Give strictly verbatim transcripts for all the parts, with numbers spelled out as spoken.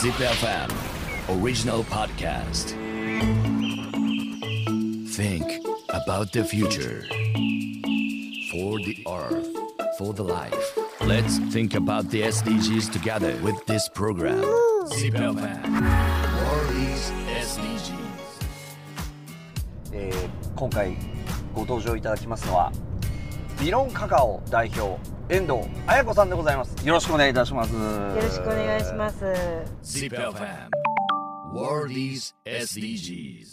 ZipFM Original Podcast. Think about the future. For the earth, for the life. Let's think about the S D Gs together with this program. ZipFM WORLDs エスディージーズ、えー、今回ご登場いただきますのはBINON CACAO代表遠藤綾子さんでございます。よろしくお願いいたします。よろしくお願いします。 ZipFM WORLDs エスディージー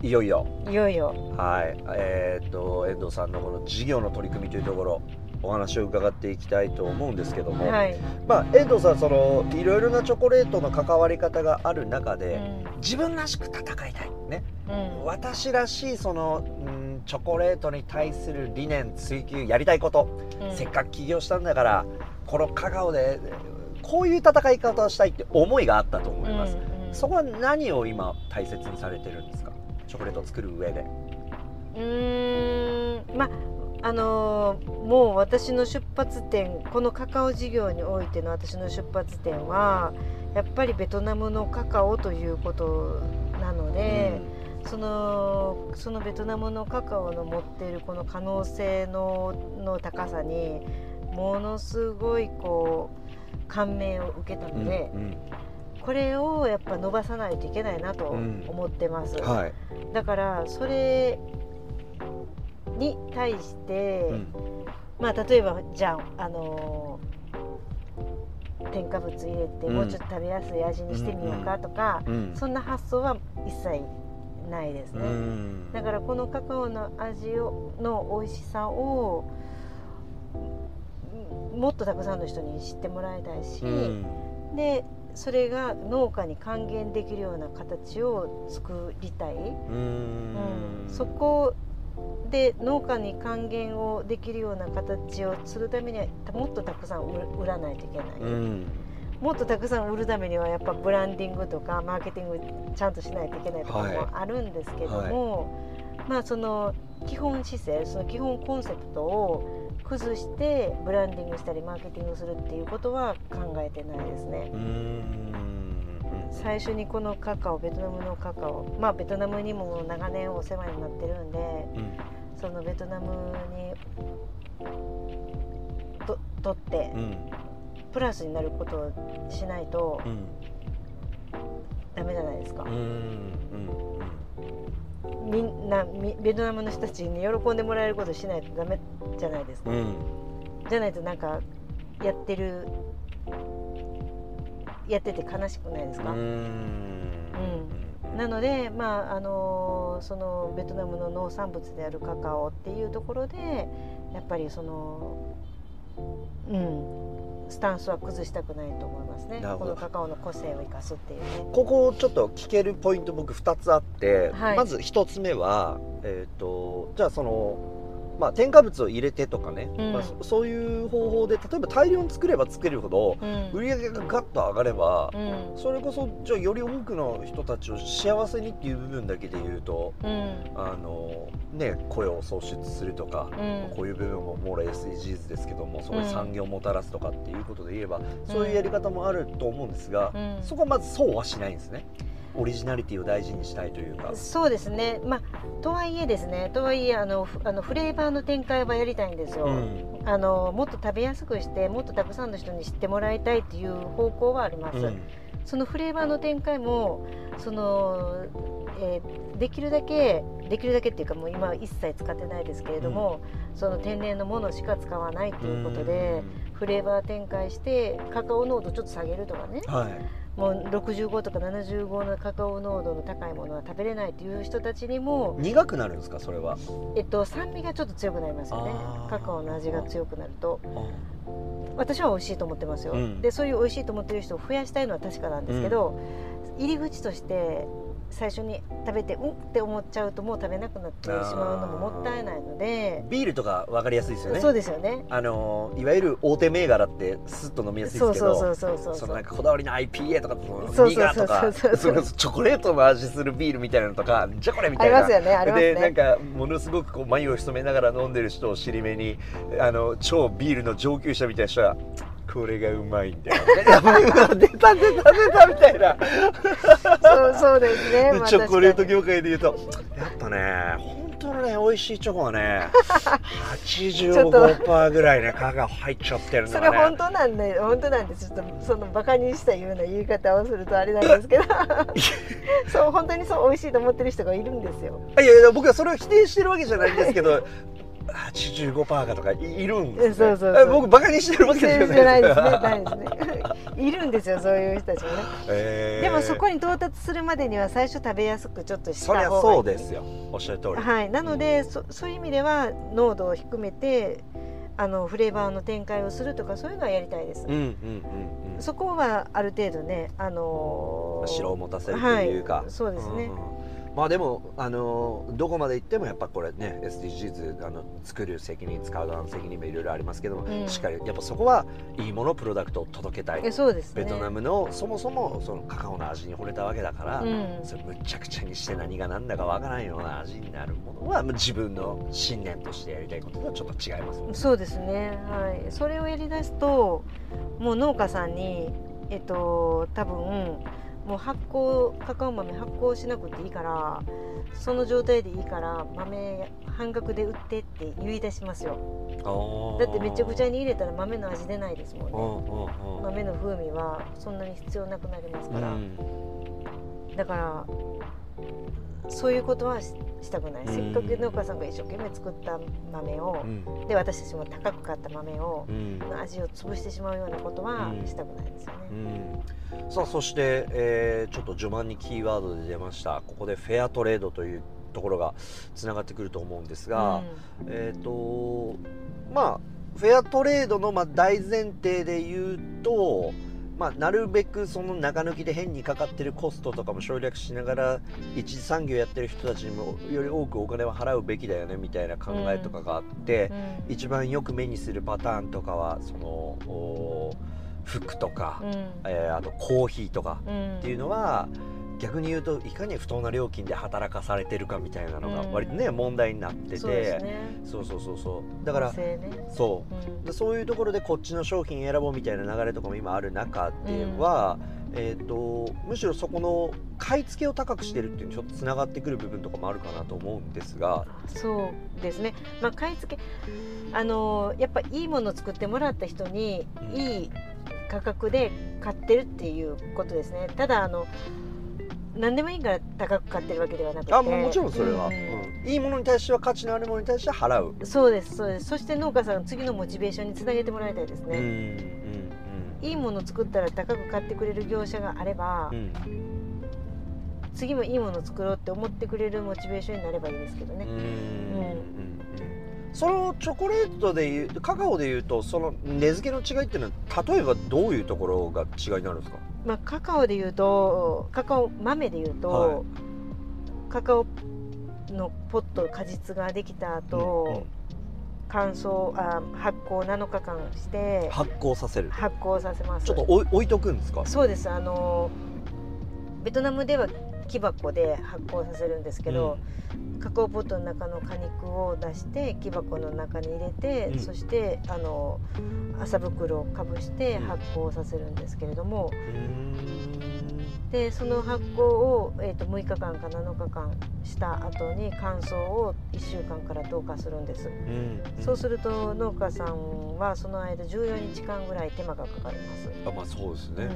ズ、いよいよいよいよはいえー、っと遠藤さんのこの事業の取り組みというところお話を伺っていきたいと思うんですけども、はい、まあ、遠藤さん、そのいろいろなチョコレートの関わり方がある中で、うん、自分らしく戦いたい、ね、うん、私らしいその、うん、チョコレートに対する理念追求やりたいこと、うん、せっかく起業したんだからこのカカオでこういう戦い方をしたいって思いがあったと思います、うんうん、そこは何を今大切にされてるんですか、チョコレートを作る上で。うーん、まあのー、もう私の出発点、このカカオ事業においての私の出発点はやっぱりベトナムのカカオということなので、うん、その、そのベトナムのカカオの持っているこの可能性の、の高さにものすごいこう感銘を受けたので、うんうん、これをやっぱ伸ばさないといけないなと思ってます、うん、はい、だからそれに対して、うん、まあ例えばじゃあ、あのー、添加物入れてもうちょっと食べやすい味にしてみようかとか、うんうん、そんな発想は一切ないですね、うん、だからこのカカオの味をの美味しさをもっとたくさんの人に知ってもらいたいし、うん、でそれが農家に還元できるような形を作りたい、うんうん、そこで農家に還元をできるような形をするためにはもっとたくさん売らないといけない、うん、もっとたくさん売るためにはやっぱブランディングとかマーケティングちゃんとしないといけないところもあるんですけども、はい、まあその基本姿勢、その基本コンセプトを崩してブランディングしたりマーケティングするっていうことは考えてないですね。うん、最初にこのカカオ、ベトナムのカカオ、まあベトナムにも長年お世話になってるんで、うん、そのベトナムに と, とって、うん、プラスになることをしないと、うん、ダメじゃないですか、うんうん、みんなベトナムの人たちに喜んでもらえることをしないとダメじゃないですか、うん、じゃないとなんかやってるやってて悲しくないですか？うん、うん、なので、まああのー、そのベトナムの農産物であるカカオっていうところでやっぱりその、うん、スタンスは崩したくないと思いますね。このカカオの個性を生かすっていうね。ここちょっと聞けるポイント僕ふたつあって、はい、まずひとつめは、えーと、じゃあそのまあ、添加物を入れてとかね、うん、まあ、そ, そういう方法で例えば大量に作れば作るほど売り上げがガッと上がれば、うん、それこそじゃあより多くの人たちを幸せにっていう部分だけで言うと、うん、あのね、声を創出するとか、うん、こういう部分ももう エスディージーズ ですけども、そこに産業をもたらすとかっていうことで言えば、うん、そういうやり方もあると思うんですが、うん、そこはまずそうはしないんですね。オリジナリティを大事にしたいというか。そうですね、まあ、とはいえですね、とはいえあのあのフレーバーの展開はやりたいんですよ、うん、あのもっと食べやすくしてもっとたくさんの人に知ってもらいたいっていう方向はあります、うん、そのフレーバーの展開もその、えー、できるだけできるだけっていうかもう今は一切使ってないですけれども、うん、その天然のものしか使わないということで、うん、フレーバー展開してカカオ濃度ちょっと下げるとかね、はい、もうろくじゅうごとかななじゅうごのカカオ濃度の高いものは食べれないという人たちにも。苦くなるんですか、それは。えっと酸味がちょっと強くなりますよね。カカオの味が強くなると私は美味しいと思ってますよ、うん、でそういう美味しいと思ってる人を増やしたいのは確かなんですけど、うん、入り口として最初に食べてうんって思っちゃうともう食べなくなってしまうのももったいないので。ビールとか分かりやすいですよね。そうですよね、あのいわゆる大手銘柄ってスッと飲みやすいですけど、そのなんかこだわりの アイピーエー とかニガとかチョコレートの味するビールみたいなのとかじゃこれみたいなありますよね。ありますね。でなんかものすごくこう眉を潜めながら飲んでる人を尻目にあの超ビールの上級者みたいな人がこれがうまいんだよ出た出た出たみたいなそうそうですね、まあ、チョコレート業界でいうとやっぱね本当のね美味しいチョコはね はちじゅうごパーセント ぐらいねカカオ入っちゃってるんだねそれ本当なんで本当なんでちょっとそのバカにしたような言い方をするとあれなんですけどそう本当にそう美味しいと思ってる人がいるんですよ。いやいや僕はそれを否定してるわけじゃないんですけどはちじゅうごパーセント かとかいるんです、ね、そうそうそう僕バカにしてるわけじゃないですねいるんですよそういう人たちもね、えー、でもそこに到達するまでには最初食べやすくちょっとした方がいい。そりゃそうですよおっしゃる通り、はい、なので、うん、そ, そういう意味では濃度を低めてあのフレーバーの展開をするとかそういうのはやりたいです、うんうんうんうん、そこはある程度ね、あのー、白を持たせるというか、はい、そうですね、うんまあでもあのどこまで行ってもやっぱこれね エスディージーズ あの作る責任使う側の責任もいろいろありますけども、うん、しっかりやっぱそこはいいものプロダクトを届けたい。そうですね、ベトナムのそもそもそのカカオの味に惚れたわけだから、うん、それむちゃくちゃにして何が何だかわからないような味になるものは自分の信念としてやりたいこととはちょっと違いますもんね。そうですね、はい、それをやりだすともう農家さんにえっと多分もう発酵カカオ豆発酵しなくていいからその状態でいいから豆半額で売ってって言い出しますよ。だってめちゃくちゃに入れたら豆の味出ないですもんね。豆の風味はそんなに必要なくなりますから、うん、だからそういうことはしたくない、うん、せっかく農家さんが一生懸命作った豆を、うん、で私たちも高く買った豆を、うん、の味を潰してしまうようなことはしたくないですよね、うんうん、さあそして、えー、ちょっと序盤にキーワードで出ましたここでフェアトレードというところがつながってくると思うんですが、うん、えーとまあフェアトレードのまあ大前提で言うとまあ、なるべくその中抜きで変にかかってるコストとかも省略しながら一次産業やってる人たちにもより多くお金は払うべきだよねみたいな考えとかがあって、うんうん、一番よく目にするパターンとかはその服とか、うんえー、あとコーヒーとかっていうのは、うん、逆に言うといかに不当な料金で働かされてるかみたいなのが割とね、うん、問題になってて、そうですね、そうそうそうそうだから、ね、そう、うん、そういうところでこっちの商品選ぼうみたいな流れとかも今ある中では、うん、えーと、むしろそこの買い付けを高くしてるっていうちょっとつながってくる部分とかもあるかなと思うんですが、そうですね、まあ、買い付けあのやっぱいいものを作ってもらった人にいい、うん価格で買ってるっていうことですね。ただあの何でもいいから高く買ってるわけではなくて、あ、もちろんそれは、うん、いいものに対しては価値のあるものに対しては払う。そうですそうです。そして農家さんの次のモチベーションにつなげてもらいたいですね。うんうん、いいものを作ったら高く買ってくれる業者があれば、うん、次もいいものを作ろうって思ってくれるモチベーションになればいいですけどね。うん、うんそのチョコレートでいうカカオでいうとその値付けの違いっていうのは例えばどういうところが違いになるんですか。まあ、カカオでいうとカカオ豆でいうと、はい、カカオのポット果実ができた後、うん、乾燥あ発酵なのかかんして発酵させる発酵させます。ちょっと置いとくんですか。そうです、あのベトナムでは木箱で発酵させるんですけど、うん、カカオポットの中の果肉を出して木箱の中に入れて、うん、そしてあの麻袋をかぶして発酵させるんですけれども、うん、でその発酵を、えーと、むいかかんかなのかかんした後に乾燥をいっしゅうかんからとおかするんです、うん、そうすると農家さんはその間じゅうよっかかんぐらい手間がかかります。あ、まあ、そうですね、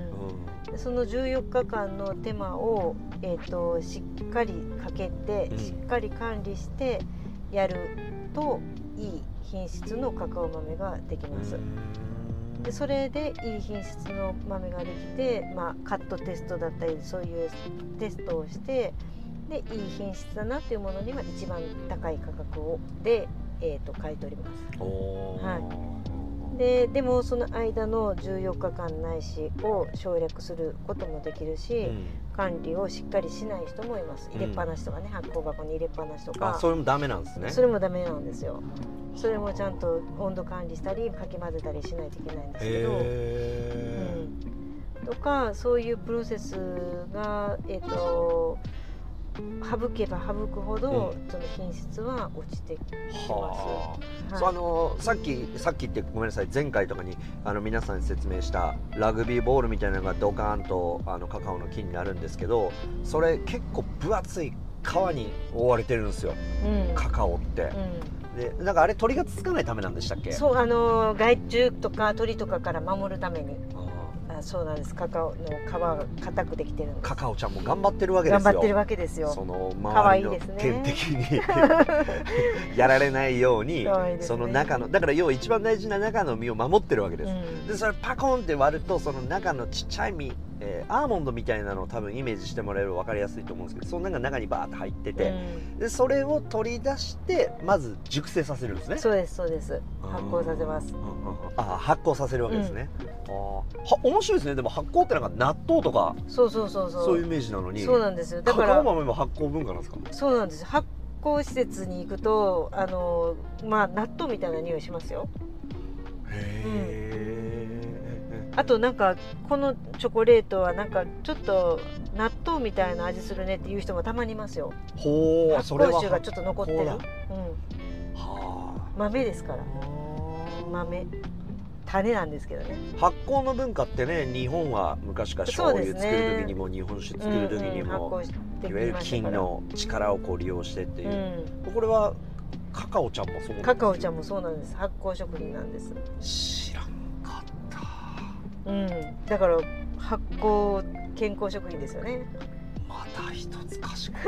うん、でそのじゅうよっかかんの手間をえー、としっかりかけてしっかり管理してやるといい品質のカカオ豆ができます。でそれでいい品質の豆ができて、まあ、カットテストだったりそういうテストをしてでいい品質だなっていうものには一番高い価格をで、えー、と買い取ります。お、はい、で, でもその間のじゅうよっかかんないしを省略することもできるし、うん管理をしっかりしない人もいます。入れっぱなしとかね、うん、発酵箱に入れっぱなしとか。あ、それもダメなんですね。それもダメなんですよ。それもちゃんと温度管理したりかき混ぜたりしないといけないんですけど、うん、とかそういうプロセスがえっと省けば省くほど、うん、その品質は落ちてきます。はあ、はい、そう、あのさっきさっきってごめんなさい、前回とかにあの皆さんに説明したラグビーボールみたいなのがドカーンとあのカカオの木になるんですけど、それ結構分厚い皮に覆われてるんですよ、うん、カカオって、うん、でなんかあれ鳥がつかないためなんでしたっけ？そう、あの害虫とか鳥とかから守るために。そうなんです、カカオの皮が固くできてるんです。カカオちゃんも頑張ってるわけですよ。頑張ってるわけですよ。その周りの天敵にやられないように、ね、その中のだから要は一番大事な中の実を守ってるわけです、うん、でそれパコンって割るとその中のちっちゃい実、えー、アーモンドみたいなのを多分イメージしてもらえると分かりやすいと思うんですけど、その中が中にバーって入ってて、うん、でそれを取り出してまず熟成させるんですね。そうですそうです、発酵させます。あ、発酵させるわけですね、うん、あは面白いですね。でも発酵ってなんか納豆とかそうそうそうそうそういうイメージなのに。そうなんですよ。だからカカオ豆も発酵文化なんですか？そうなんです。発酵施設に行くとあの、まあ、納豆みたいな匂いしますよ。へえ、うん、あとなんかこのチョコレートはなんかちょっと納豆みたいな味するねっていう人もたまにいますよ。ほう、発酵臭がちょっと残ってる、うん、はあ、豆ですから、豆種なんですけどね。発酵の文化ってね、日本は昔から醤油作る時にも、ね、日本酒作る時にも、うんうん、いわゆる菌の力をこう利用してっていう、うん、これはカカオちゃんもそうなんです。カカオちゃんもそうなんです。発酵食品なんです。知らんかった。うん、だから発酵健康食品ですよね。また一つ賢い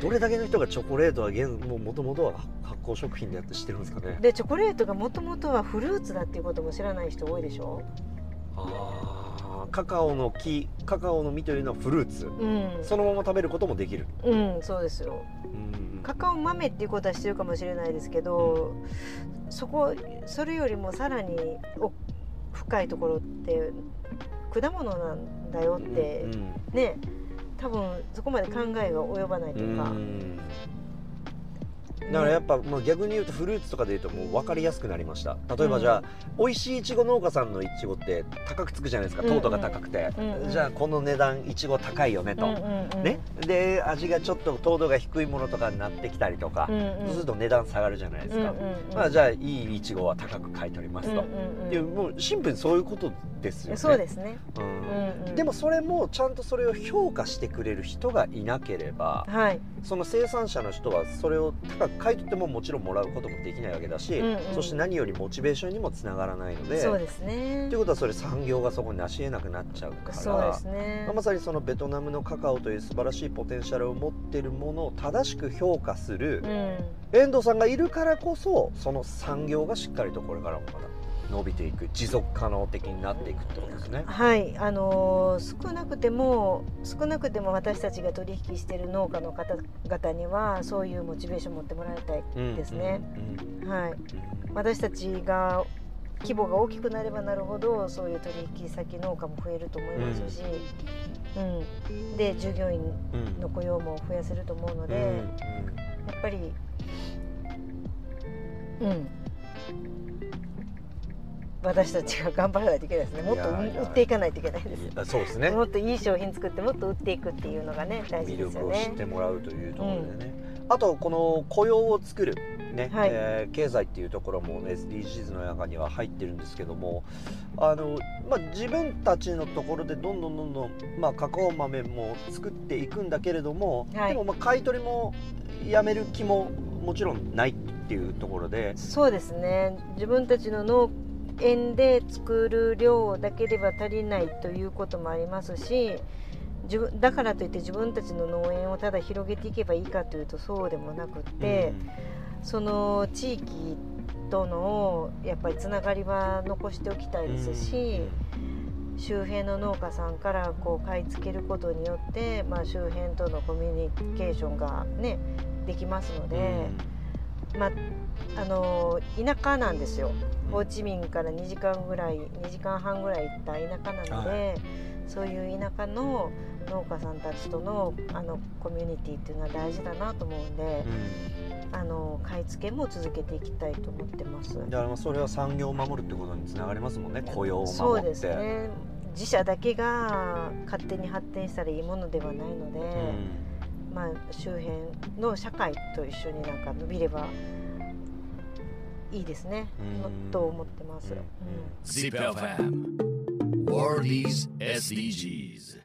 どれだけの人がチョコレートはもともとは発酵食品でやって知ってるんですかね。でチョコレートがもともとはフルーツだっていうことも知らない人多いでしょ。あ、カカオの木、カカオの実というのはフルーツ、うん、そのまま食べることもできる。うん、そうですよ、うん、カカオ豆っていうことは知ってるかもしれないですけど、うん、そこそれよりもさらにお深いところって果物なんだよって、うんうん、ね、多分そこまで考えが及ばないとか、うん、だからやっぱ、まあ、逆に言うとフルーツとかで言うともう分かりやすくなりました。例えばじゃあ、うん、美味しいいちご農家さんのいちごって高くつくじゃないですか、糖度が高くて、うんうん、じゃあこの値段いちご高いよねと、うんうんうん、ね、で味がちょっと糖度が低いものとかになってきたりとか、うんうん、そうすると値段下がるじゃないですか、うんうんうん、まあじゃあいいいちごは高く買い取りますと、うんうんうん、いやもうシンプルにそういうことですよね。そうですね、うんうん、でもそれもちゃんとそれを評価してくれる人がいなければ、はい、その生産者の人はそれを高く買い取ってももちろんもらうこともできないわけだし、うんうん、そして何よりモチベーションにもつながらないので。そうですね。ということはそれ産業がそこに成し得なくなっちゃうから。そうですね、まあ、まさにそのベトナムのカカオという素晴らしいポテンシャルを持っているものを正しく評価する、うん、遠藤さんがいるからこそその産業がしっかりとこれからもまだ伸びていく、持続可能的になっていくってことですね。はい、あのー、少なくても少なくても私たちが取引している農家の方々にはそういうモチベーションを持ってもらいたいですね。はい、私たちが規模が大きくなればなるほどそういう取引先農家も増えると思いますし、うんうん、で従業員の雇用も増やせると思うので、うん、やっぱり、うん、私たちが頑張らないといけないですね。もっと売っていかないといけないです。いや、そうですね。もっといい商品作ってもっと売っていくっていうのがね大事ですよね。魅力を知ってもらうというところでね、うん、あとこの雇用を作るね、はい、えー、経済っていうところも エスディージーズ の中には入ってるんですけども、あの、まあ、自分たちのところでどんどんどんどん、まあ、カカオ豆も作っていくんだけれども、はい、でもまあ買い取りもやめる気ももちろんないっていうところで。そうですね、自分たちの農園で作る量だけでは足りないということもありますし、自分だからといって自分たちの農園をただ広げていけばいいかというとそうでもなくって、うん、その地域とのやっぱりつながりは残しておきたいですし、うん、周辺の農家さんからこう買い付けることによって、まあ、周辺とのコミュニケーションが、ね、できますので、うん、まあ、あの田舎なんですよ。ホーチミンからにじかんぐらいにじかんはんぐらい行った田舎なので、はい、そういう田舎の農家さんたちとの、あのコミュニティっていうのは大事だなと思うんで、うん、あの買い付けも続けていきたいと思ってます。だからそれは産業を守るってことにつながりますもんね。雇用を守って。そうですね。自社だけが勝手に発展したらいいものではないので、うん、まあ、周辺の社会と一緒になんか伸びればいいですね、うん、と思ってます。うん、ZipFM WORLDs エスディージーズ